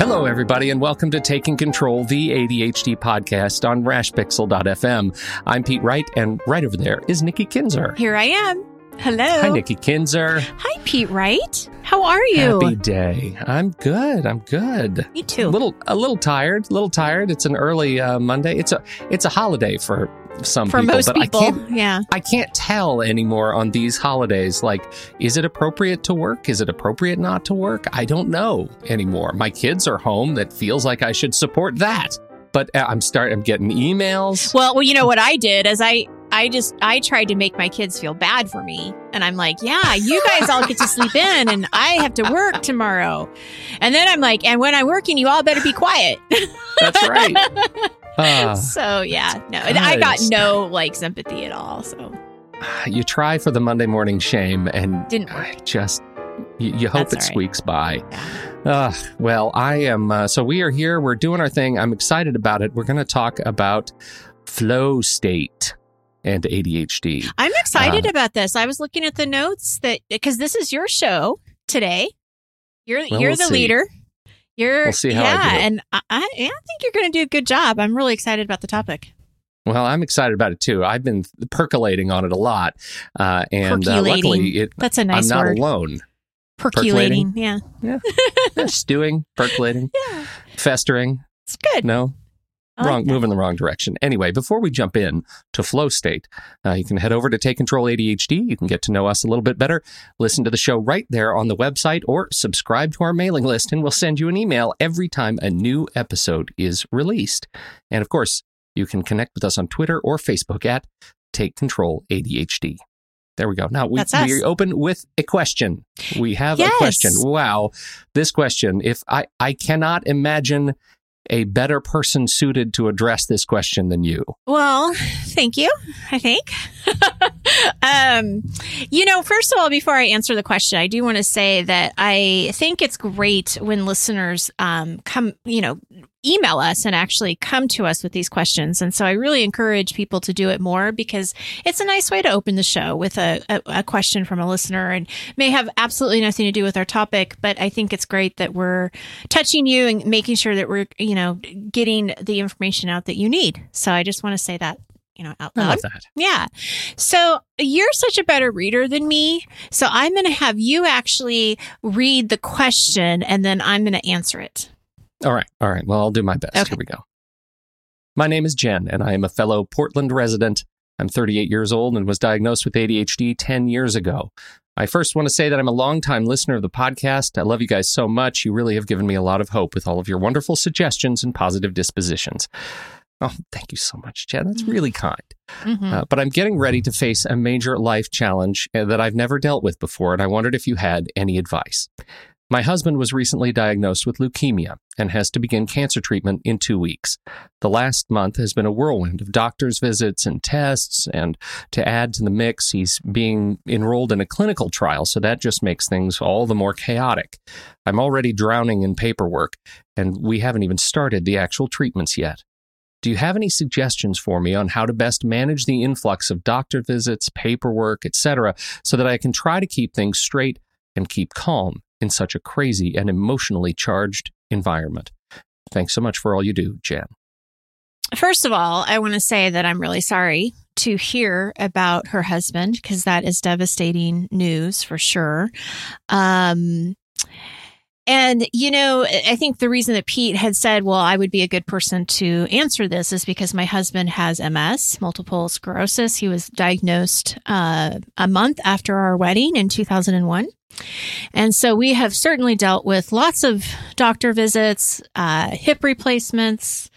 Hello, everybody, and welcome to Taking Control, the ADHD podcast on Rashpixel.fm. I'm Pete Wright, and right over there is Nikki Kinzer. Here I am. Hello. Hi, Nikki Kinzer. Hi, Pete Wright. How are you? Happy day. I'm good. I'm good. Me too. A little tired. It's an early Monday. It's a holiday for some people. For most people, I can't tell anymore on these holidays. Like, is it appropriate to work? Is it appropriate not to work? I don't know anymore. My kids are home. That feels like I should support that. But I'm getting emails. Well, you know what I did is I tried to make my kids feel bad for me. And I'm like, yeah, you guys all get to sleep in and I have to work tomorrow. And then I'm like, and when I'm working, you all better be quiet. That's right. I got no sympathy at all. So you try for the Monday morning shame and didn't work. You hope it squeaks by. Well, I am. So we are here. We're doing our thing. I'm excited about it. We're going to talk about flow state and ADHD. I'm excited about this. I was looking at the notes because this is your show today. You're the leader. We'll see how I do. And I think you're going to do a good job. I'm really excited about the topic. Well, I'm excited about it too. I've been percolating on it a lot, and luckily, that's a nice word. I'm not alone. Percolating, yeah. Stewing, percolating, festering. It's good. No. Moving the wrong direction. Anyway, before we jump in to flow state, you can head over to Take Control ADHD. You can get to know us a little bit better. Listen to the show right there on the website, or subscribe to our mailing list, and we'll send you an email every time a new episode is released. And of course, you can connect with us on Twitter or Facebook at Take Control ADHD. There we go. Now, we open with a question. We have a question. Wow. This question, if I cannot imagine a better person suited to address this question than you. Well, thank you, I think. First of all, before I answer the question, I do want to say that I think it's great when listeners email us and actually come to us with these questions. And so I really encourage people to do it more, because it's a nice way to open the show with a question from a listener, and may have absolutely nothing to do with our topic. But I think it's great that we're touching you and making sure that we're, getting the information out that you need. So I just want to say that, out loud. I love that. Yeah. So you're such a better reader than me. So I'm going to have you actually read the question, and then I'm going to answer it. All right. Well, I'll do my best. Okay. Here we go. My name is Jen, and I am a fellow Portland resident. I'm 38 years old and was diagnosed with ADHD 10 years ago. I first want to say that I'm a longtime listener of the podcast. I love you guys so much. You really have given me a lot of hope with all of your wonderful suggestions and positive dispositions. Oh, thank you so much, Jen. That's really kind. Mm-hmm. But I'm getting ready to face a major life challenge that I've never dealt with before, and I wondered if you had any advice. My husband was recently diagnosed with leukemia and has to begin cancer treatment in 2 weeks. The last month has been a whirlwind of doctor's visits and tests, and to add to the mix, he's being enrolled in a clinical trial, so that just makes things all the more chaotic. I'm already drowning in paperwork, and we haven't even started the actual treatments yet. Do you have any suggestions for me on how to best manage the influx of doctor visits, paperwork, etc., so that I can try to keep things straight and keep calm in such a crazy and emotionally charged environment? Thanks so much for all you do, Jen. First of all, I want to say that I'm really sorry to hear about her husband, because that is devastating news for sure. And, you know, I think the reason that Pete had said, well, I would be a good person to answer this is because my husband has MS, multiple sclerosis. He was diagnosed a month after our wedding in 2001. And so we have certainly dealt with lots of doctor visits, hip replacements,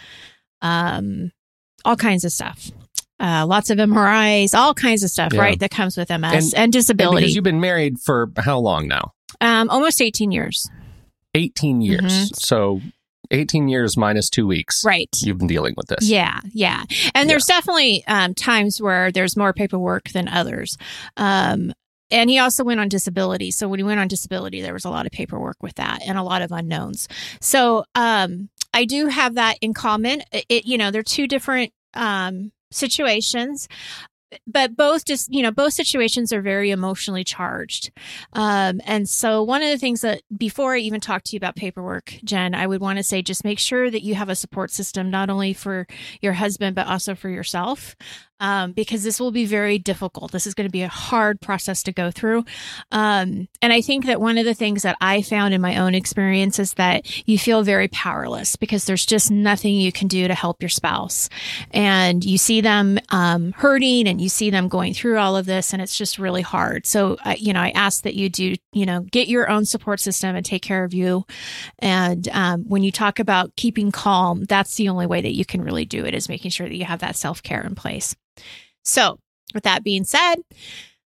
all kinds of stuff. Lots of MRIs, all kinds of stuff, right, that comes with MS and disability. And because you've been married for how long now? Almost 18 years. 18 years. Mm-hmm. So 18 years minus 2 weeks. Right. You've been dealing with this. Yeah. And there's definitely times where there's more paperwork than others. And he also went on disability. So when he went on disability, there was a lot of paperwork with that and a lot of unknowns. So I do have that in common. They're two different situations, but both just, both situations are very emotionally charged. And so one of the things that before I even talk to you about paperwork, Jen, I would want to say, just make sure that you have a support system, not only for your husband, but also for yourself, because this will be very difficult. This is going to be a hard process to go through. And I think that one of the things that I found in my own experience is that you feel very powerless because there's just nothing you can do to help your spouse. And you see them hurting and you see them going through all of this, and it's just really hard. So, I ask that you do, get your own support system and take care of you. And when you talk about keeping calm, that's the only way that you can really do it, is making sure that you have that self-care in place. So with that being said,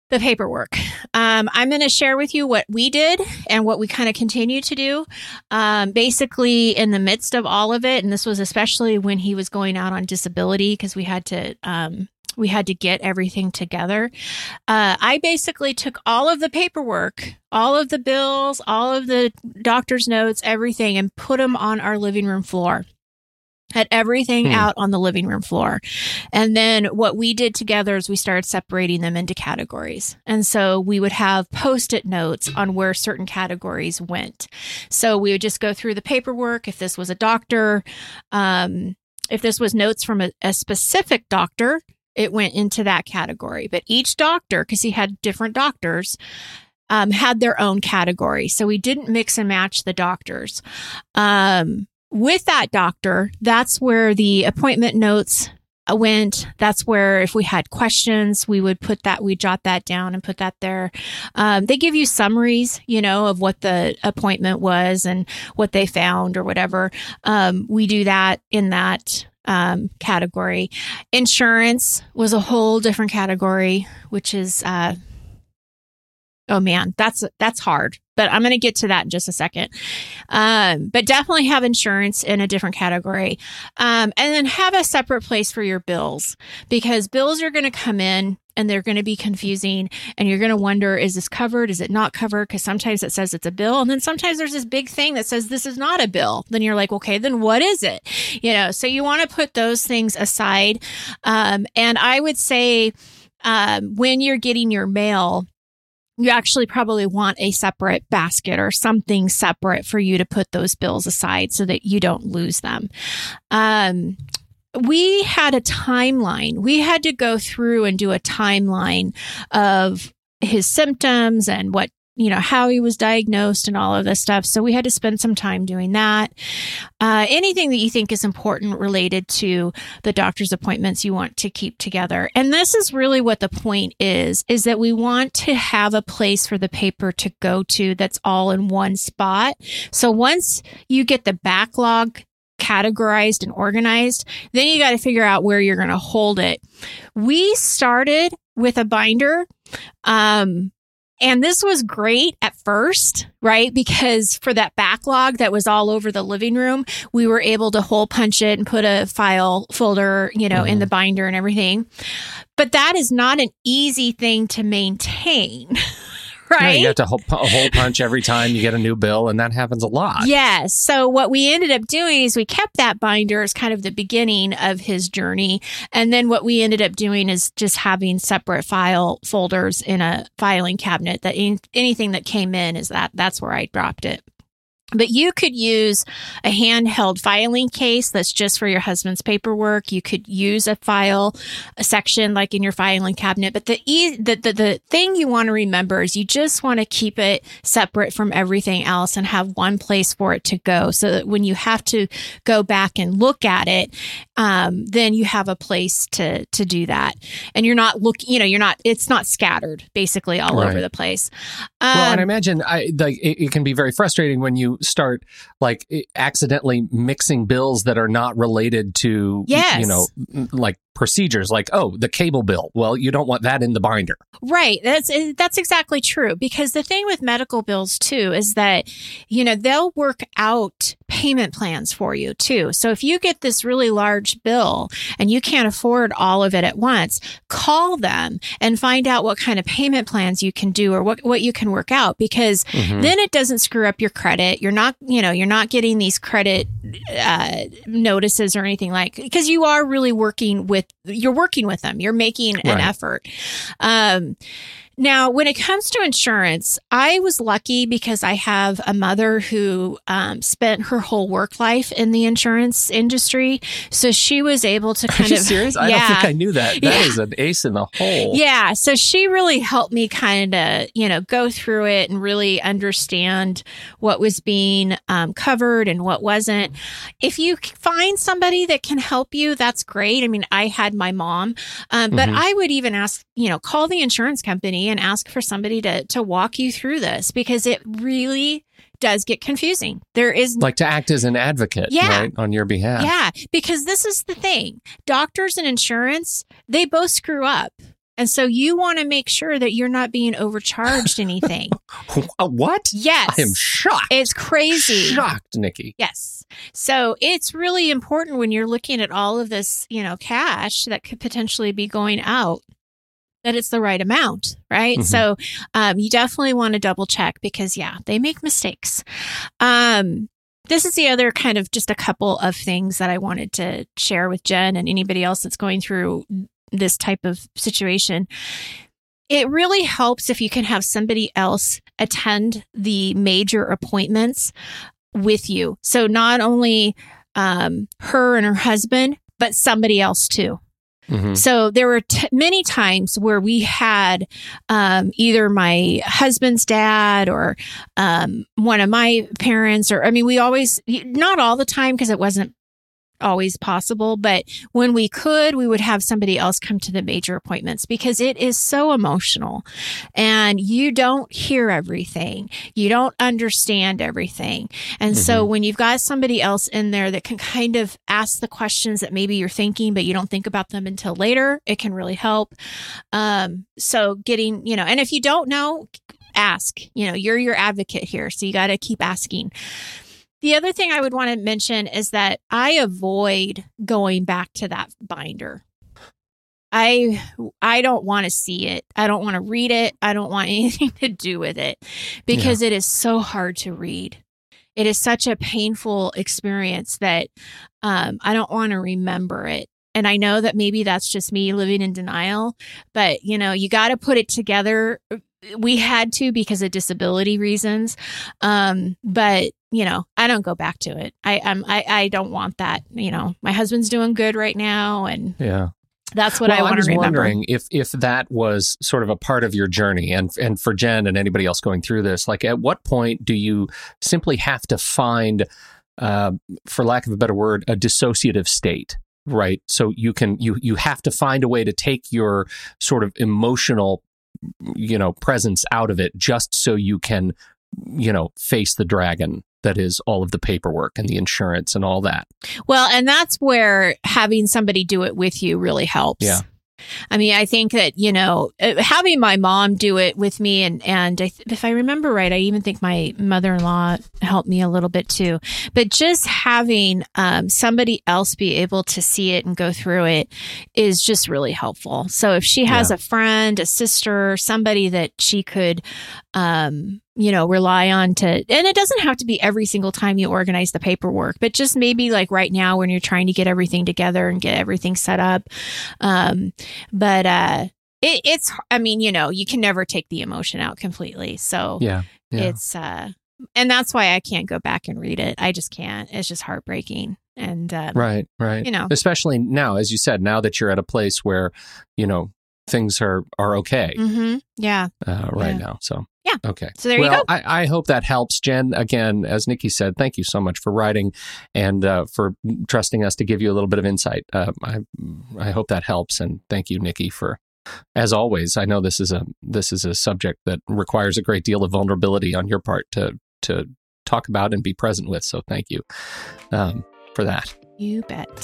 the paperwork. I'm going to share with you what we did and what we kind of continue to do. Basically, in the midst of all of it, and this was especially when he was going out on disability, because we had to get everything together. I basically took all of the paperwork, all of the bills, all of the doctor's notes, everything, and put them on our living room floor. Had everything out on the living room floor. And then what we did together is we started separating them into categories. And so we would have Post-it notes on where certain categories went. So we would just go through the paperwork. If this was a doctor, if this was notes from a specific doctor, it went into that category. But each doctor, because he had different doctors, had their own category. So we didn't mix and match the doctors. With that doctor, that's where the appointment notes went. That's where, if we had questions, we would put that, we jot that down and put that there. They give you summaries, of what the appointment was and what they found or whatever. We do that in that category. Insurance was a whole different category, which is, oh man, that's hard. But I'm going to get to that in just a second. But definitely have insurance in a different category. And then have a separate place for your bills, because bills are going to come in and they're going to be confusing. And you're going to wonder, is this covered? Is it not covered? Because sometimes it says it's a bill. And then sometimes there's this big thing that says this is not a bill. Then you're like, okay, then what is it? So you want to put those things aside. And I would say when you're getting your mail, you actually probably want a separate basket or something separate for you to put those bills aside so that you don't lose them. We had a timeline. We had to go through and do a timeline of his symptoms and what, how he was diagnosed and all of this stuff. So we had to spend some time doing that. Anything that you think is important related to the doctor's appointments, you want to keep together. And this is really what the point is that we want to have a place for the paper to go to that's all in one spot. So once you get the backlog categorized and organized, then you got to figure out where you're going to hold it. We started with a binder. And this was great at first, right? Because for that backlog that was all over the living room, we were able to hole punch it and put a file folder, in the binder and everything. But that is not an easy thing to maintain, right? No, you have to hole punch every time you get a new bill, and that happens a lot. Yes. So what we ended up doing is we kept that binder as kind of the beginning of his journey. And then what we ended up doing is just having separate file folders in a filing cabinet that anything that came in is that's where I dropped it. But you could use a handheld filing case that's just for your husband's paperwork. You could use a file, a section like in your filing cabinet. But the thing you want to remember is you just want to keep it separate from everything else and have one place for it to go, so that when you have to go back and look at it, then you have a place to do that. And you're not it's not scattered basically all right. over the place. Well, and I imagine it can be very frustrating when you start like accidentally mixing bills that are not related to, yes. Like procedures, like, oh, the cable bill. Well, you don't want that in the binder. Right. That's exactly true. Because the thing with medical bills too, is that, they'll work out payment plans for you too. So if you get this really large bill and you can't afford all of it at once, call them and find out what kind of payment plans you can do or what you can work out, because then it doesn't screw up your credit. You're not, you're not getting these credit notices or anything because you are really working with them. You're making an effort. Now, when it comes to insurance, I was lucky because I have a mother who spent her whole work life in the insurance industry. So she was able to kind of... Are you serious? Yeah. I don't think I knew that. That is an ace in the hole. Yeah. So she really helped me kind of, go through it and really understand what was being covered and what wasn't. If you find somebody that can help you, that's great. I mean, I had my mom, but I would even ask, call the insurance company and ask for somebody to walk you through this, because it really does get confusing. There is like to act as an advocate, right, on your behalf. Yeah, because this is the thing. Doctors and insurance, they both screw up. And so you want to make sure that you're not being overcharged anything. What? Yes. I am shocked. It's crazy. Shocked, Nikki. Yes. So it's really important when you're looking at all of this, cash that could potentially be going out, that it's the right amount, right? Mm-hmm. So you definitely want to double check because, they make mistakes. This is the other kind of just a couple of things that I wanted to share with Jen and anybody else that's going through this type of situation. It really helps if you can have somebody else attend the major appointments with you. So not only her and her husband, but somebody else too. Mm-hmm. So there were many times where we had either my husband's dad or one of my parents, or we always, not all the time because it wasn't always possible, but when we could, we would have somebody else come to the major appointments because it is so emotional and you don't hear everything. You don't understand everything. And so when you've got somebody else in there that can kind of ask the questions that maybe you're thinking, but you don't think about them until later, it can really help. So getting, and if you don't know, ask, you're your advocate here. So you got to keep asking. The other thing I would want to mention is that I avoid going back to that binder. I don't want to see it. I don't want to read it. I don't want anything to do with it because it is so hard to read. It is such a painful experience that I don't want to remember it. And I know that maybe that's just me living in denial, but you got to put it together. We had to because of disability reasons. But I don't go back to it. I don't want that. My husband's doing good right now, and that's what I want to remember. I was wondering if that was sort of a part of your journey, and for Jen and anybody else going through this, like at what point do you simply have to find, for lack of a better word, a dissociative state? Right. So you have to find a way to take your sort of emotional, presence out of it, just so you can, face the dragon that is all of the paperwork and the insurance and all that. Well, and that's where having somebody do it with you really helps. Yeah. I think that, having my mom do it with me, and if I remember right, I even think my mother-in-law helped me a little bit too. But just having somebody else be able to see it and go through it is just really helpful. So if she has a friend, a sister, somebody that she could, rely on to, and it doesn't have to be every single time you organize the paperwork, but just maybe like right now when you're trying to get everything together and get everything set up. It's you can never take the emotion out completely. So it's, And that's why I can't go back and read it. I just can't. It's just heartbreaking. And right. You know, especially now, as you said, now that you're at a place where, you know, things are okay. Mm-hmm. Yeah. Now. So yeah. Okay. So there you go. I hope that helps, Jen. Again, as Nikki said, thank you so much for writing and for trusting us to give you a little bit of insight. I hope that helps, and thank you, Nikki, for. As always, I know this is a subject that requires a great deal of vulnerability on your part to talk about and be present with. So thank you for that. You bet.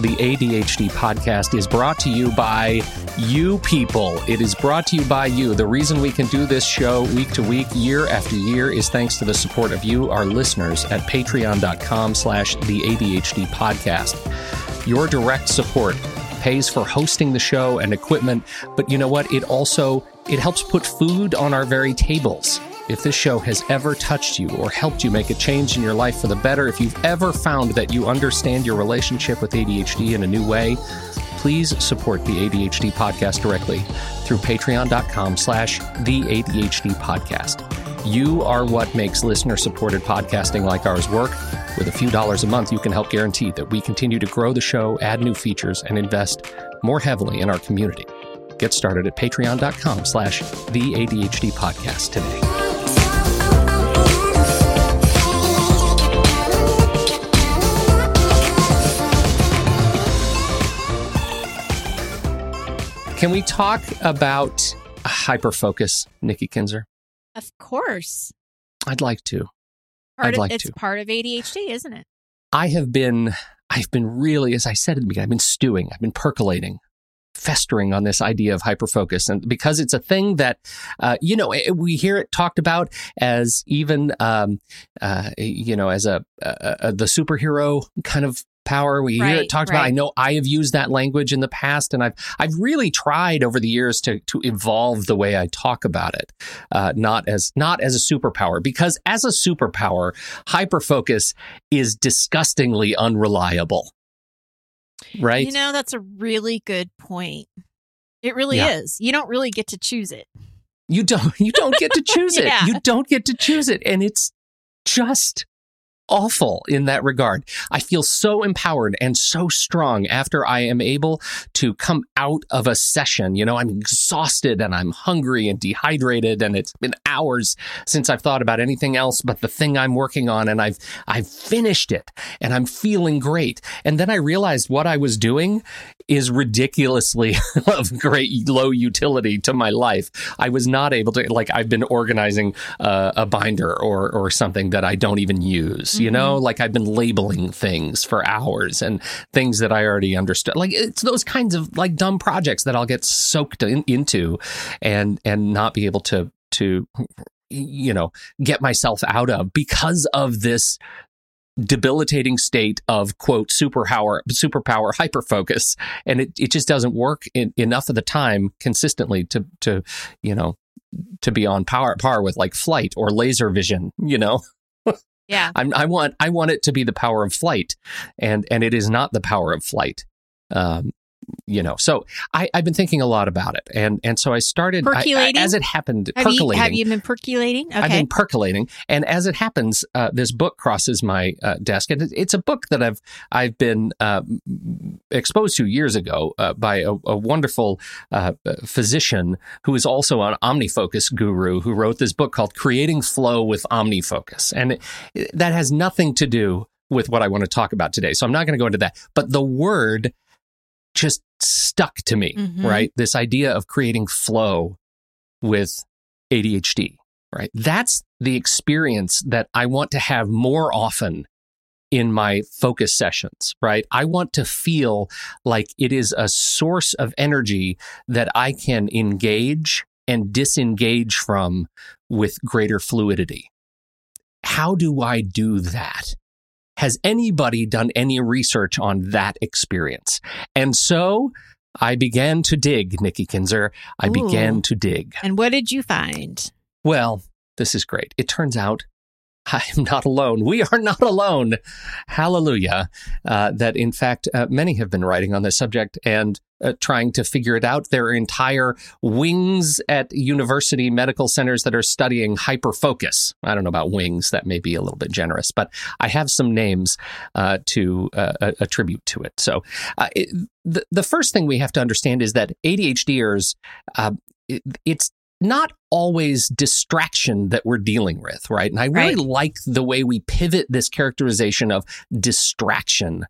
The ADHD podcast is brought to you by you people. It is brought to you by you. The reason we can do this show week to week, year after year, is thanks to the support of you, our listeners, at patreon.com/the ADHD podcast. Your direct support pays for hosting the show and equipment, but you know what? It helps put food on our very tables. If this show has ever touched you or helped you make a change in your life for the better, if you've ever found that you understand your relationship with ADHD in a new way, please support the ADHD podcast directly through patreon.com/the ADHD podcast. You are what makes listener-supported podcasting like ours work. With a few dollars a month, you can help guarantee that we continue to grow the show, add new features, and invest more heavily in our community. Get started at patreon.com/the ADHD podcast today. Can we talk about hyperfocus, Nikki Kinzer? Of course. I'd like to. It's part of ADHD, isn't it? I've been really, as I said at the beginning, I've been stewing, I've been percolating, festering on this idea of hyperfocus. And because it's a thing that, we hear it talked about as even, as the superhero kind of power. We hear it talked about. I know I have used that language in the past, and I've really tried over the years to evolve the way I talk about it, not as a superpower, because as a superpower, hyperfocus is disgustingly unreliable. Right? You know, that's a really good point. It really is. You don't really get to choose it. You don't get to choose it. You don't get to choose it, and it's just awful in that regard. I feel so empowered and so strong after I am able to come out of a session. You know, I'm exhausted and I'm hungry and dehydrated, and it's been hours since I've thought about anything else but the thing I'm working on, and I've finished it and I'm feeling great. And then I realized what I was doing is ridiculously of great low utility to my life. I was not able to, like, I've been organizing a binder or something that I don't even use. You know, like I've been labeling things for hours and things that I already understood. Like, it's those kinds of like dumb projects that I'll get soaked into and not be able to, you know, get myself out of because of this debilitating state of, quote, superpower hyperfocus. And it just doesn't work enough of the time consistently to be on par with like flight or laser vision, you know? Yeah, I want it to be the power of flight, and it is not the power of flight, So I've been thinking a lot about it, and so I started percolating as it happened. Percolating. Have you been percolating? Okay. I've been percolating, and as it happens, this book crosses my desk, and it's a book that I've been exposed to years ago by a wonderful physician who is also an OmniFocus guru, who wrote this book called "Creating Flow with OmniFocus," and that has nothing to do with what I want to talk about today. So I'm not going to go into that, but the word just stuck to me, right? This idea of creating flow with ADHD, right? That's the experience that I want to have more often in my focus sessions, right? I want to feel like it is a source of energy that I can engage and disengage from with greater fluidity. How do I do that? Has anybody done any research on that experience? And so I began to dig, Nikki Kinzer. I began to dig. And what did you find? Well, this is great. It turns out I'm not alone. We are not alone. Hallelujah. That, in fact, many have been writing on this subject and trying to figure it out. There are entire wings at university medical centers that are studying hyperfocus. I don't know about wings. That may be a little bit generous, but I have some names to attribute to it. So the first thing we have to understand is that ADHDers, it's not always distraction that we're dealing with, right? And I really like the way we pivot this characterization of distraction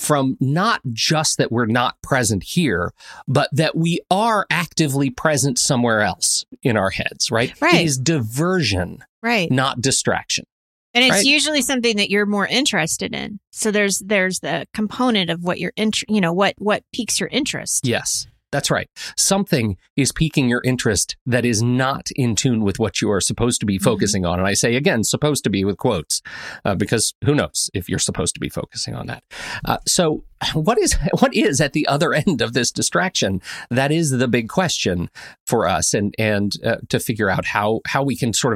from not just that we're not present here, but that we are actively present somewhere else in our heads, right? Right. It is diversion, right? Not distraction. And it's usually something that you're more interested in. So there's the component of what you're what piques your interest. Yes. That's right. Something is piquing your interest that is not in tune with what you are supposed to be focusing on. And I say, again, supposed to be with quotes, because who knows if you're supposed to be focusing on that. So what is at the other end of this distraction? That is the big question for us, and to figure out how we can sort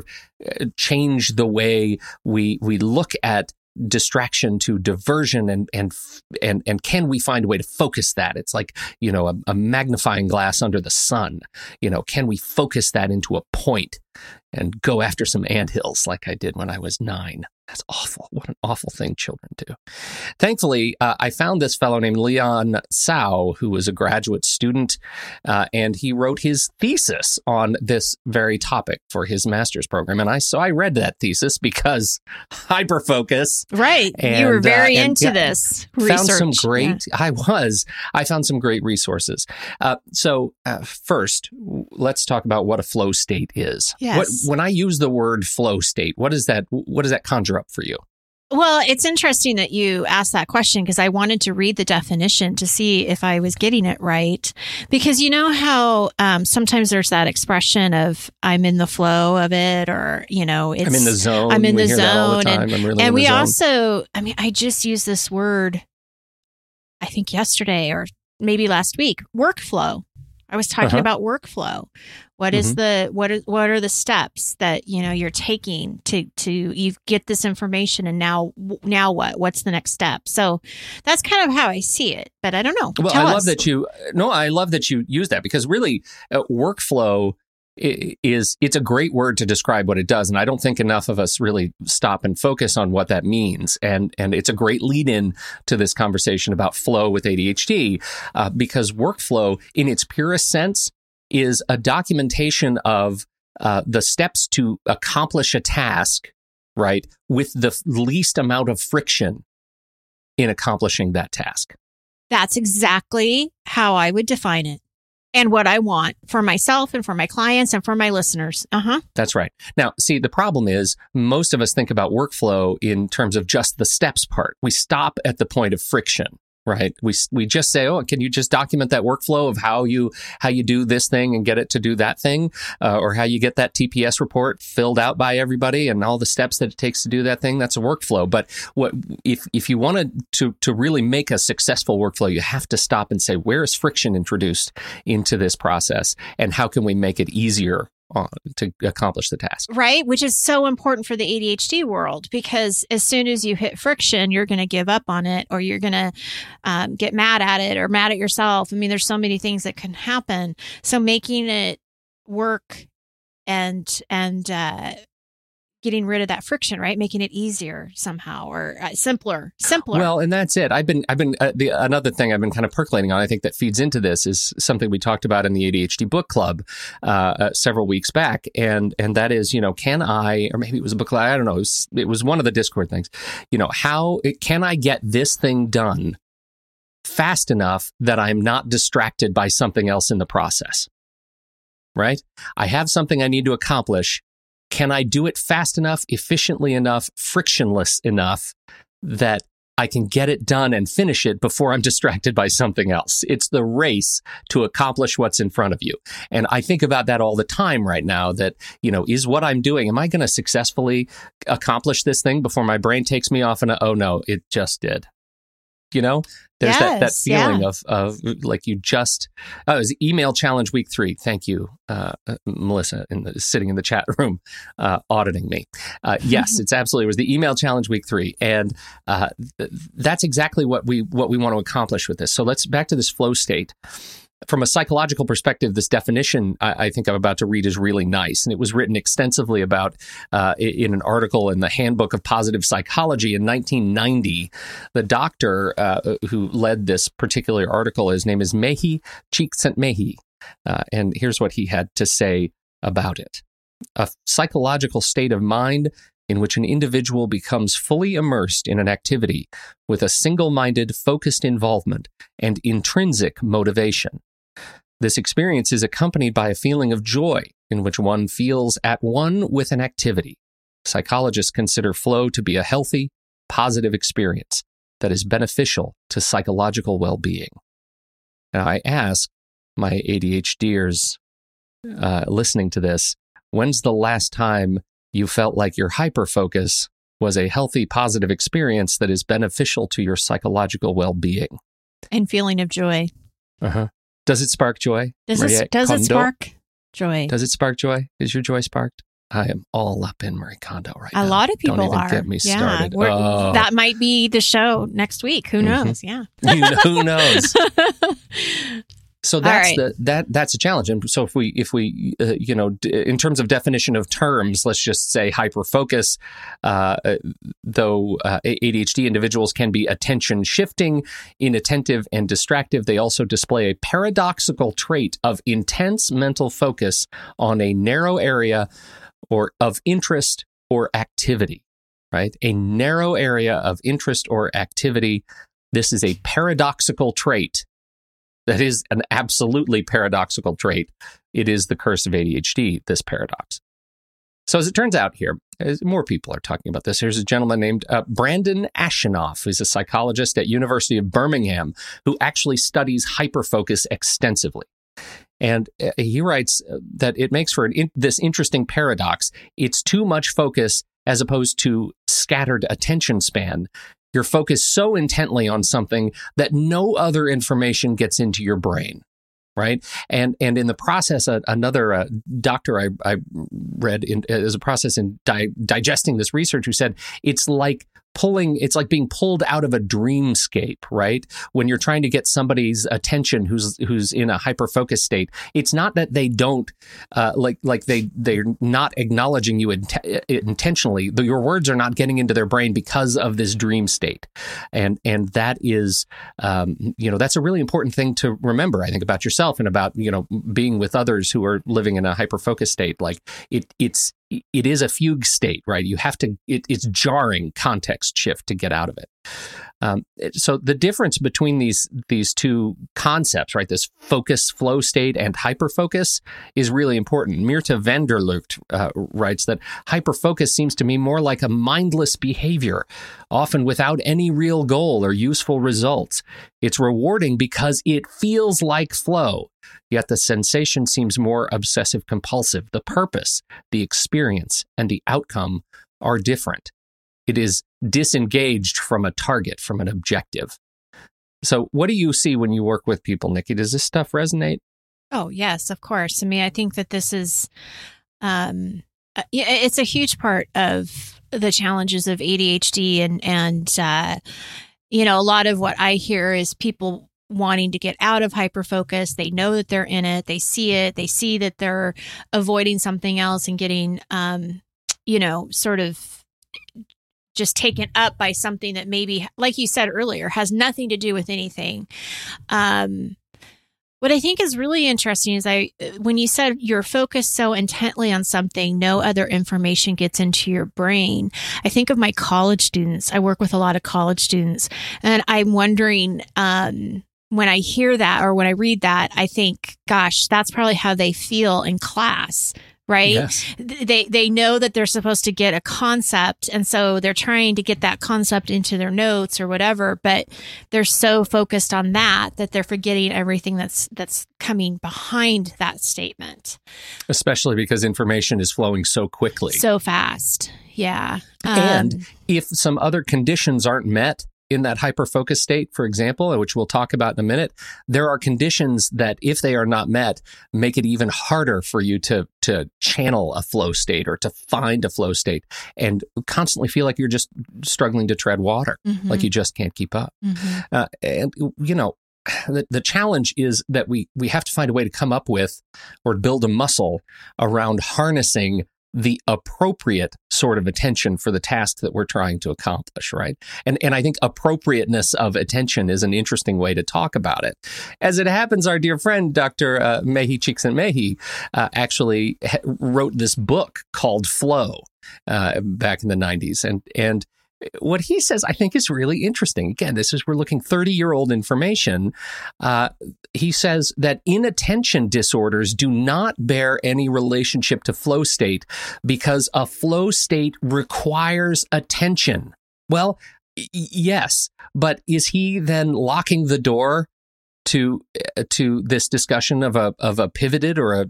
of change the way we look at distraction to diversion, and can we find a way to focus that? It's like, a magnifying glass under the sun. Can we focus that into a point and go after some anthills like I did when I was 9? That's awful. What an awful thing children do. Thankfully, I found this fellow named Leon Cao, who was a graduate student, and he wrote his thesis on this very topic for his master's program. And I read that thesis because hyperfocus. Right. And, you were very into this research. I found some great resources. So first, let's talk about what a flow state is. Yes. When I use the word flow state, what does that conjure up for you? Well, it's interesting that you asked that question, because I wanted to read the definition to see if I was getting it right. Because you know how sometimes there's that expression of I'm in the flow of it, or, it's, I'm in the zone. I'm in the zone. All the time. I just used this word, I think yesterday or maybe last week, workflow. I was talking about workflow. What are the steps that you're taking to you get this information, and now what? What's the next step? So that's kind of how I see it, but I don't know. Well, I love that you use that, because really workflow it's a great word to describe what it does, and I don't think enough of us really stop and focus on what that means, and it's a great lead-in to this conversation about flow with ADHD, because workflow, in its purest sense, is a documentation of the steps to accomplish a task, right, with the least amount of friction in accomplishing that task. That's exactly how I would define it. And what I want for myself and for my clients and for my listeners. That's right. Now, see, the problem is most of us think about workflow in terms of just the steps part. We stop at the point of friction, right? We just say, oh, can you just document that workflow of how you do this thing and get it to do that thing, or how you get that TPS report filled out by everybody and all the steps that it takes to do that thing? That's a workflow. But what if you wanted to really make a successful workflow, you have to stop and say, where is friction introduced into this process, and how can we make it easier to accomplish the task? Right, which is so important for the ADHD world, because as soon as you hit friction, you're going to give up on it, or you're going to get mad at it or mad at yourself. I mean, there's so many things that can happen. So making it work and getting rid of that friction, right? Making it easier somehow, or simpler. Well, and that's it. I've been another thing I've been kind of percolating on, I think that feeds into this, is something we talked about in the ADHD book club several weeks back. And that is, can I, or maybe it was a book club, I don't know. It was one of the Discord things, how can I get this thing done fast enough that I'm not distracted by something else in the process, right? I have something I need to accomplish. Can I do it fast enough, efficiently enough, frictionless enough that I can get it done and finish it before I'm distracted by something else? It's the race to accomplish what's in front of you. And I think about that all the time right now, that, is what I'm doing, am I going to successfully accomplish this thing before my brain takes me off and, oh no, it just did. you know? There's that feeling of like you just, it was email challenge week 3. Thank you, Melissa, sitting in the chat room, auditing me. Yes, it's absolutely, it was the email challenge week 3. And that's exactly what we want to accomplish with this. So let's back to this flow state. From a psychological perspective, this definition I think I'm about to read is really nice. And it was written extensively about in an article in the Handbook of Positive Psychology in 1990. The doctor who led this particular article, his name is Mihaly Csikszentmihalyi. And here's what he had to say about it. A psychological state of mind in which an individual becomes fully immersed in an activity with a single-minded, focused involvement and intrinsic motivation. This experience is accompanied by a feeling of joy in which one feels at one with an activity. Psychologists consider flow to be a healthy, positive experience that is beneficial to psychological well-being. Now, I ask my ADHDers listening to this, when's the last time you felt like your hyperfocus was a healthy, positive experience that is beneficial to your psychological well-being? And feeling of joy. Uh-huh. Does it spark joy? Does it spark joy? Does it spark joy? Is your joy sparked? I am all up in Marie Kondo right now. A lot of people are. Get me started. Oh. That might be the show next week. Who knows? Mm-hmm. Yeah. Who knows? So that's a challenge. And so if we in terms of definition of terms, let's just say hyperfocus, though ADHD individuals can be attention shifting, inattentive, and distractive. They also display a paradoxical trait of intense mental focus on a narrow area or of interest or activity, right? A narrow area of interest or activity. This is a paradoxical trait. That is an absolutely paradoxical trait. It is the curse of ADHD, this paradox. So as it turns out here, as more people are talking about this, here's a gentleman named Brandon Ashinov, who's a psychologist at University of Birmingham, who actually studies hyperfocus extensively. And he writes that it makes for this interesting paradox. It's too much focus as opposed to scattered attention span. You're focused so intently on something that no other information gets into your brain, right? And in the process, another doctor I read as a process in digesting this research who said it's like being pulled out of a dreamscape, right? When you're trying to get somebody's attention who's in a hyperfocus state, it's not that they don't they're not acknowledging you intentionally. Your words are not getting into their brain because of this dream state, and that is that's a really important thing to remember, I think, about yourself and about being with others who are living in a hyperfocus state. Like it is a fugue state, right? You have to, it's jarring context shift to get out of it. So the difference between these two concepts, right, this focus flow state and hyperfocus, is really important. Myrthe van der Lucht writes that hyperfocus seems to me more like a mindless behavior, often without any real goal or useful results. It's rewarding because it feels like flow, yet the sensation seems more obsessive-compulsive. The purpose, the experience, and the outcome are different. It is disengaged from a target, from an objective. So what do you see when you work with people, Nikki? Does this stuff resonate? Oh, yes, of course. I mean, I think that this is, it's a huge part of the challenges of ADHD. And a lot of what I hear is people wanting to get out of hyperfocus. They know that they're in it. They see it. They see that they're avoiding something else and getting, sort of just taken up by something that maybe, like you said earlier, has nothing to do with anything. What I think is really interesting is when you said you're focused so intently on something, no other information gets into your brain. I think of my college students. I work with a lot of college students, and I'm wondering, when I hear that or when I read that, I think, gosh, that's probably how they feel in class. Right? Yes. They know that they're supposed to get a concept, and so they're trying to get that concept into their notes or whatever, but they're so focused on that they're forgetting everything that's coming behind that statement. Especially because information is flowing so quickly. So fast. Yeah. And if some other conditions aren't met, in that hyper-focus state, for example, which we'll talk about in a minute, there are conditions that, if they are not met, make it even harder for you to channel a flow state or to find a flow state and constantly feel like you're just struggling to tread water, mm-hmm. like you just can't keep up. Mm-hmm. And, you know, the challenge is that we have to find a way to come up with or build a muscle around harnessing the appropriate sort of attention for the task that we're trying to accomplish, right? And I think appropriateness of attention is an interesting way to talk about it. As it happens, our dear friend, Dr. Mihaly Csikszentmihalyi, actually wrote this book called Flow back in the 90s. And what he says, I think, is really interesting. Again, this is, we're looking 30-year-old information. He says that inattention disorders do not bear any relationship to flow state because a flow state requires attention. Well, yes, but is he then locking the door to this discussion of a pivoted or a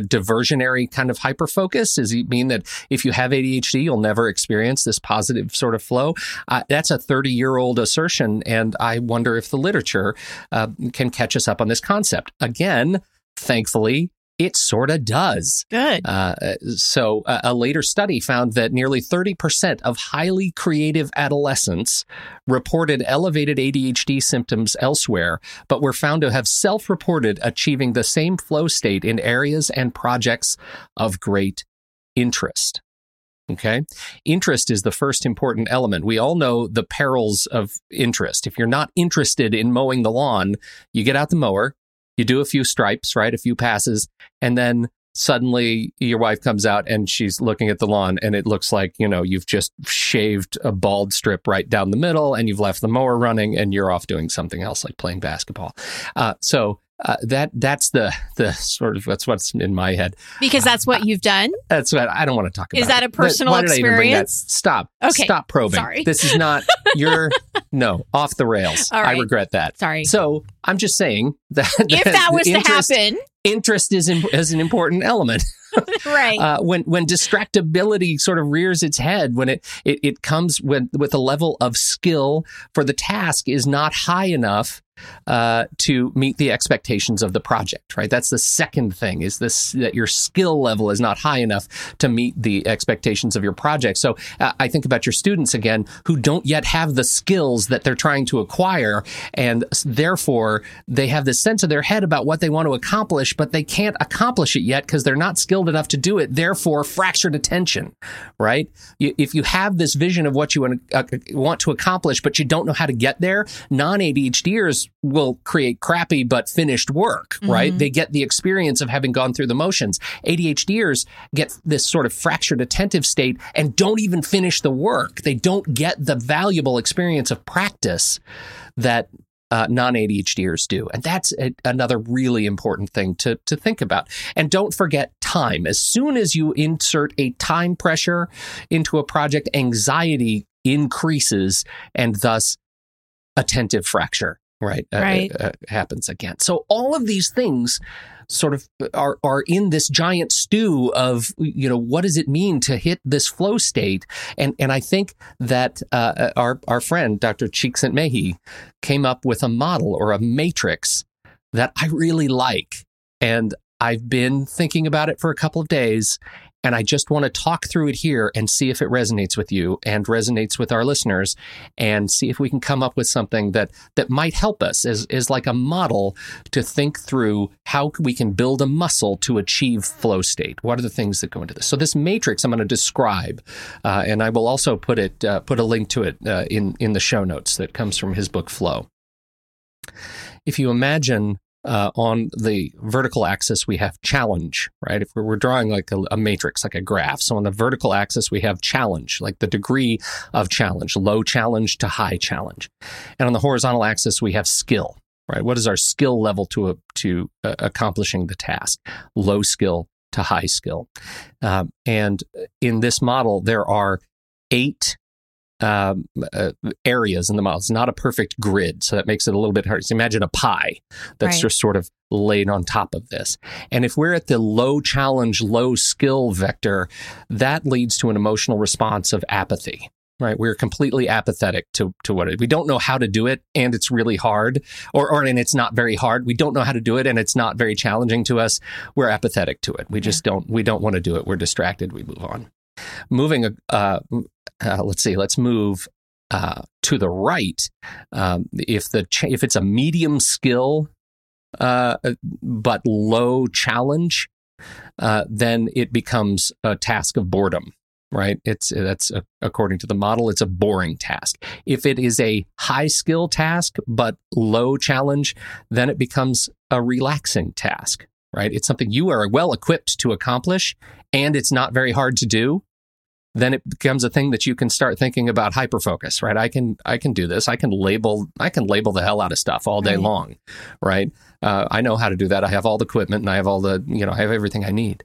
diversionary kind of hyperfocus? Does it mean that if you have ADHD, you'll never experience this positive sort of flow? That's a 30-year-old assertion, and I wonder if the literature can catch us up on this concept. Again, thankfully, it sort of does. Good. So a later study found that nearly 30% of highly creative adolescents reported elevated ADHD symptoms elsewhere, but were found to have self-reported achieving the same flow state in areas and projects of great interest. Okay. Interest is the first important element. We all know the perils of interest. If you're not interested in mowing the lawn, you get out the mower. You do a few stripes, right? A few passes. And then suddenly your wife comes out and she's looking at the lawn and it looks like, you know, you've just shaved a bald strip right down the middle and you've left the mower running and you're off doing something else like playing basketball. So that's the sort of, that's what's in my head. Because that's what you've done? That's what I don't want to talk about. Is that a personal experience? Stop. Okay. Stop probing. Sorry. This is not your, no, off the rails. All right. I regret that. Sorry. So I'm just saying that. If that was interest, to happen. Interest is an important element. Right. When distractibility sort of rears its head, when it comes with a level of skill for the task is not high enough to meet the expectations of the project, right? That's the second thing, is this, that your skill level is not high enough to meet the expectations of your project. So I think about your students again, who don't yet have the skills that they're trying to acquire, and therefore they have this sense in their head about what they want to accomplish, but they can't accomplish it yet because they're not skilled enough to do it, therefore fractured attention, right? If you have this vision of what you want to accomplish, but you don't know how to get there, non-ADHDers will create crappy but finished work, right? Mm-hmm. They get the experience of having gone through the motions. ADHDers get this sort of fractured attentive state and don't even finish the work. They don't get the valuable experience of practice that non-ADHDers do. And that's another really important thing to think about. And don't forget time. As soon as you insert a time pressure into a project, anxiety increases and thus attentive fracture. Right. Happens again. So all of these things sort of are in this giant stew of, you know, what does it mean to hit this flow state? And I think that our friend, Dr. Csikszentmihalyi, came up with a model or a matrix that I really like. And I've been thinking about it for a couple of days, and I just want to talk through it here and see if it resonates with you and resonates with our listeners, and see if we can come up with something that might help us as like a model to think through how we can build a muscle to achieve flow state. What are the things that go into this? So this matrix I'm going to describe, and I will also put a link to it in the show notes that comes from his book, Flow. If you imagine... on the vertical axis, we have challenge, right? If we're drawing like a matrix, like a graph. So on the vertical axis, we have challenge, like the degree of challenge, low challenge to high challenge. And on the horizontal axis, we have skill, right? What is our skill level to accomplishing the task? Low skill to high skill. And in this model, there are 8 areas in the model. It's not a perfect grid, so that makes it a little bit hard. So imagine a pie that's just sort of laid on top of this. And if we're at the low challenge, low skill vector, that leads to an emotional response of apathy, right? We're completely apathetic to what it, we don't know how to do it, and it's really hard, and it's not very hard. We don't know how to do it, and it's not very challenging to us. We're apathetic to it. We just don't want to do it. We're distracted. We move on. Let's move to the right. If it's a medium skill but low challenge, then it becomes a task of boredom, right? That's according to the model, it's a boring task. If it is a high skill task but low challenge, then it becomes a relaxing task, right? It's something you are well equipped to accomplish, and it's not very hard to do. Then it becomes a thing that you can start thinking about hyperfocus, right? I can do this. I can label the hell out of stuff all day long, right? I know how to do that. I have all the equipment, and I have all the, I have everything I need.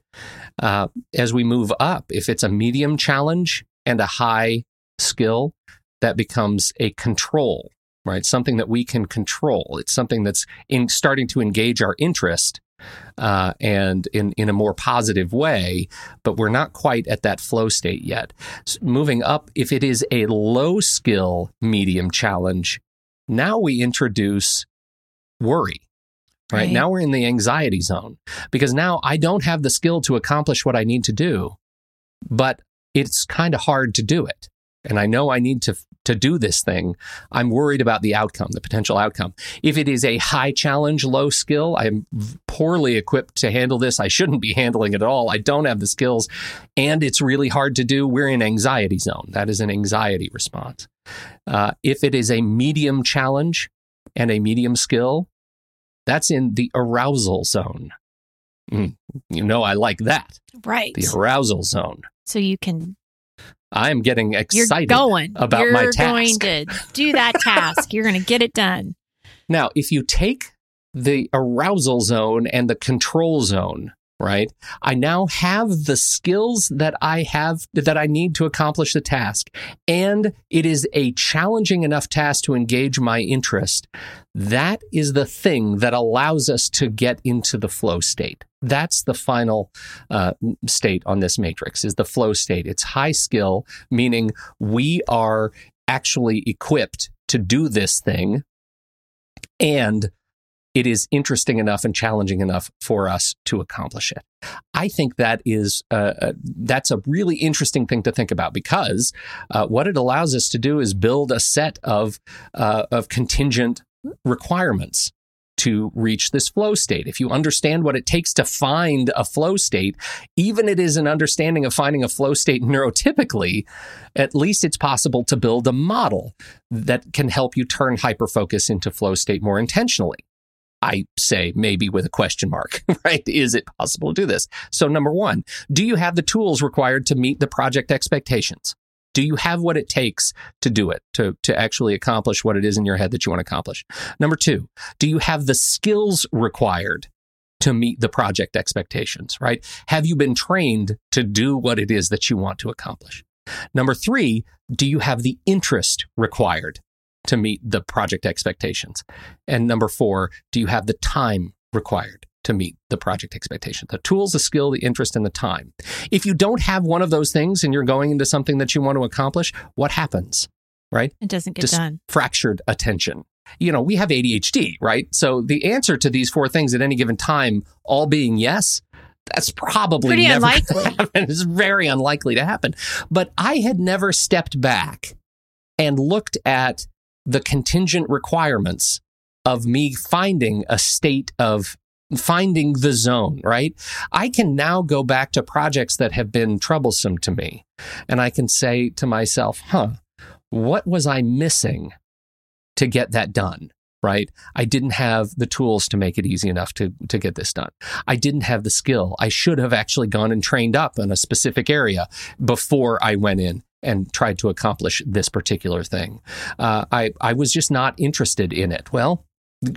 As we move up, if it's a medium challenge and a high skill, that becomes a control, right? Something that we can control. It's something that's starting to engage our interest. And in a more positive way, but we're not quite at that flow state yet. So moving up, if it is a low skill, medium challenge, now we introduce worry, right? Now we're in the anxiety zone, because now I don't have the skill to accomplish what I need to do, but it's kind of hard to do it. And I know I need to do this thing. I'm worried about the outcome, the potential outcome. If it is a high challenge, low skill, I'm poorly equipped to handle this. I shouldn't be handling it at all. I don't have the skills, and it's really hard to do. We're in anxiety zone. That is an anxiety response. If it is a medium challenge and a medium skill, that's in the arousal zone. I like that. Right. The arousal zone. So you can... I'm getting excited about my task. You're going to do that task. You're going to get it done. Now, if you take the arousal zone and the control zone, right, I now have the skills that I have that I need to accomplish the task, and it is a challenging enough task to engage my interest. That is the thing that allows us to get into the flow state. That's the final state on this matrix, is the flow state. It's high skill, meaning we are actually equipped to do this thing, and it is interesting enough and challenging enough for us to accomplish it. I think that is that's a really interesting thing to think about, because what it allows us to do is build a set of contingent requirements to reach this flow state. If you understand what it takes to find a flow state, even it is an understanding of finding a flow state neurotypically, at least it's possible to build a model that can help you turn hyperfocus into flow state more intentionally. I say maybe with a question mark, right? Is it possible to do this? So number one, do you have the tools required to meet the project expectations? Do you have what it takes to do it, to actually accomplish what it is in your head that you want to accomplish? Number two, do you have the skills required to meet the project expectations, right? Have you been trained to do what it is that you want to accomplish? Number three, do you have the interest required to meet the project expectations? And number four, do you have the time required to meet the project expectation? The tools, the skill, the interest, and the time. If you don't have one of those things and you're going into something that you want to accomplish, what happens, right? It doesn't get done. Fractured attention. We have ADHD, right? So the answer to these four things at any given time, all being yes, that's probably pretty never unlikely. It's very unlikely to happen. But I had never stepped back and looked at the contingent requirements of me finding a state of finding the zone, right? I can now go back to projects that have been troublesome to me, and I can say to myself, what was I missing to get that done, right? I didn't have the tools to make it easy enough to get this done. I didn't have the skill. I should have actually gone and trained up in a specific area before I went in and tried to accomplish this particular thing. I was just not interested in it. Well,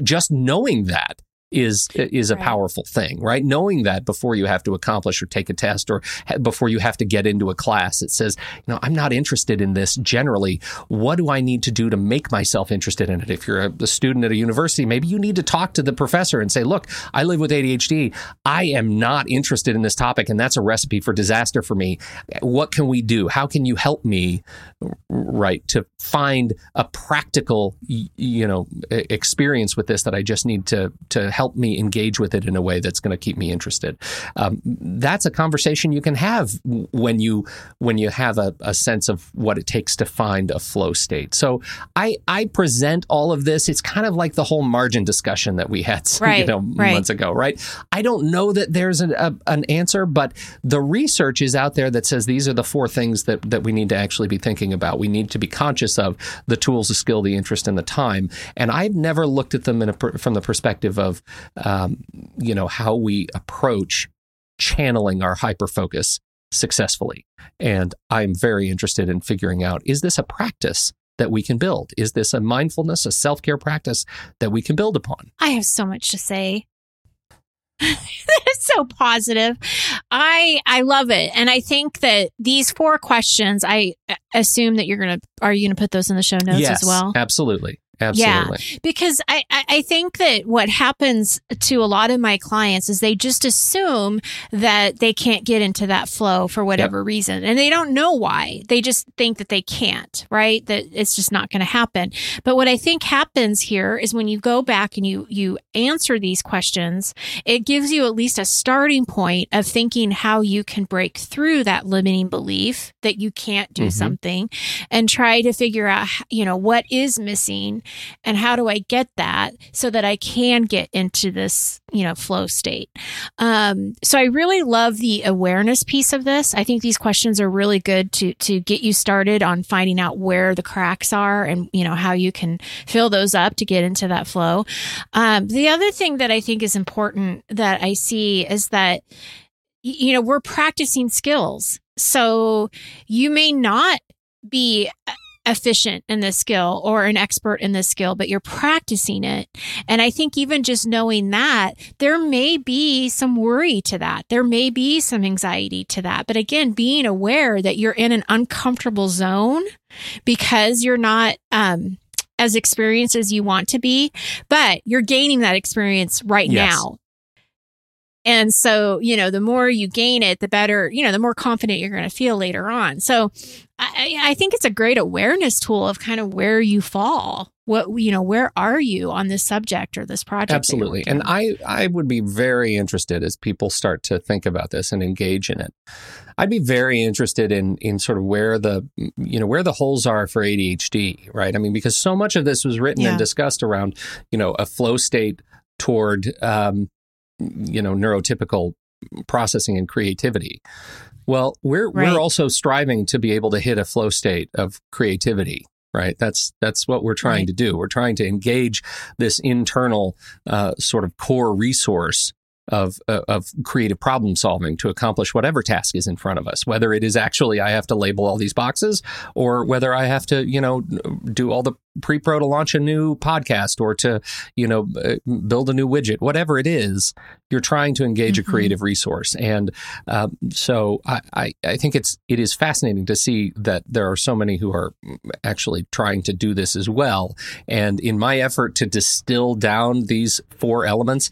just knowing that is a powerful thing, right? Knowing that before you have to accomplish or take a test or before you have to get into a class, it says, you know, I'm not interested in this generally. What do I need to do to make myself interested in it? If you're a student at a university, maybe you need to talk to the professor and say, look, I live with ADHD. I am not interested in this topic, and that's a recipe for disaster for me. What can we do? How can you help me, right, to find a practical, you know, experience with this that I just need to help me engage with it in a way that's going to keep me interested. That's a conversation you can have when you have a sense of what it takes to find a flow state. So I present all of this. It's kind of like the whole margin discussion that we had months ago, right? I don't know that there's an answer, but the research is out there that says these are the four things that we need to actually be thinking about. We need to be conscious of the tools, the skill, the interest, and the time. And I've never looked at them from the perspective of, how we approach channeling our hyperfocus successfully. And I'm very interested in figuring out, is this a practice that we can build? Is this a mindfulness, a self-care practice that we can build upon? I have so much to say. That's so positive. I love it. And I think that these four questions, I assume that are you going to put those in the show notes as well? Yes, absolutely. Absolutely. Yeah, because I think that what happens to a lot of my clients is they just assume that they can't get into that flow for whatever reason. And they don't know why. They just think that they can't, right? That it's just not going to happen. But what I think happens here is when you go back and you answer these questions, it gives you at least a starting point of thinking how you can break through that limiting belief that you can't do something and try to figure out, what is missing. And how do I get that so that I can get into this, flow state? So I really love the awareness piece of this. I think these questions are really good to get you started on finding out where the cracks are and, how you can fill those up to get into that flow. The other thing that I think is important that I see is that, we're practicing skills. So you may not be efficient in this skill or an expert in this skill, but you're practicing it. And I think even just knowing that, there may be some worry to that. There may be some anxiety to that. But again, being aware that you're in an uncomfortable zone because you're not as experienced as you want to be, but you're gaining that experience now. And so, the more you gain it, the better, the more confident you're going to feel later on. So I think it's a great awareness tool of kind of where you fall. Where are you on this subject or this project? Absolutely. And I would be very interested as people start to think about this and engage in it. I'd be very interested in sort of where the, where the holes are for ADHD, right? I mean, because so much of this was written and discussed around, a flow state toward, neurotypical processing and creativity. Well, we're also striving to be able to hit a flow state of creativity, right? That's what we're trying to do. We're trying to engage this internal sort of core resource of creative problem solving to accomplish whatever task is in front of us, whether it is actually I have to label all these boxes or whether I have to, do all the pre-pro to launch a new podcast or to, build a new widget, whatever it is, you're trying to engage a creative resource. And so I think it is fascinating to see that there are so many who are actually trying to do this as well. And in my effort to distill down these four elements,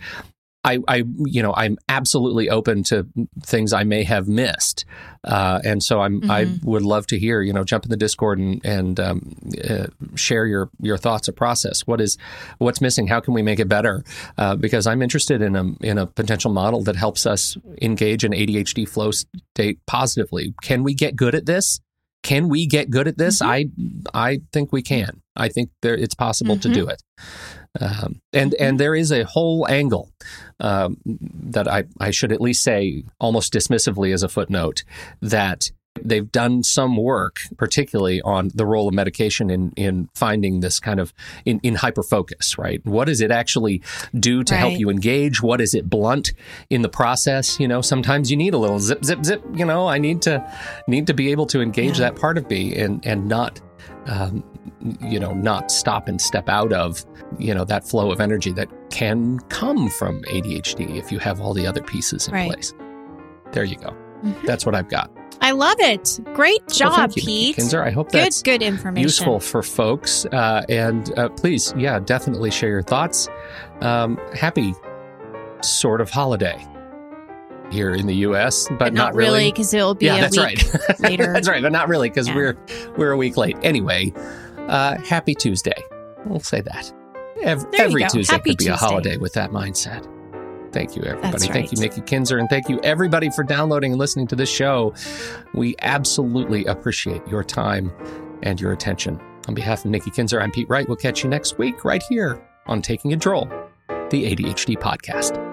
I'm absolutely open to things I may have missed. And so I would love to hear, jump in the Discord and share your thoughts or process. What's missing? How can we make it better? Because I'm interested in a potential model that helps us engage in ADHD flow state positively. Can we get good at this? I think we can. I think it's possible to do it. And there is a whole angle that I should at least say almost dismissively as a footnote that They've done some work, particularly on the role of medication in finding this kind of in hyperfocus, right? What does it actually do to help you engage? What is it blunt in the process? You know, sometimes you need a little zip, zip, zip. You know, I need to be able to engage that part of me and not, not stop and step out of, that flow of energy that can come from ADHD if you have all the other pieces in place. There you go. Mm-hmm. That's what I've got. I love it. Great job, thank you, Pete. Nikki Kinzer. I hope that's good information. Useful for folks. And please, definitely share your thoughts. Happy sort of holiday here in the U.S., but not really, because it'll be a week later. That's right, but not really, because we're a week late. Anyway, happy Tuesday. We'll say that. Every Tuesday could be a holiday with that mindset. Thank you, everybody. That's right. Thank you, Nikki Kinzer. And thank you, everybody, for downloading and listening to this show. We absolutely appreciate your time and your attention. On behalf of Nikki Kinzer, I'm Pete Wright. We'll catch you next week right here on Taking Control, the ADHD Podcast.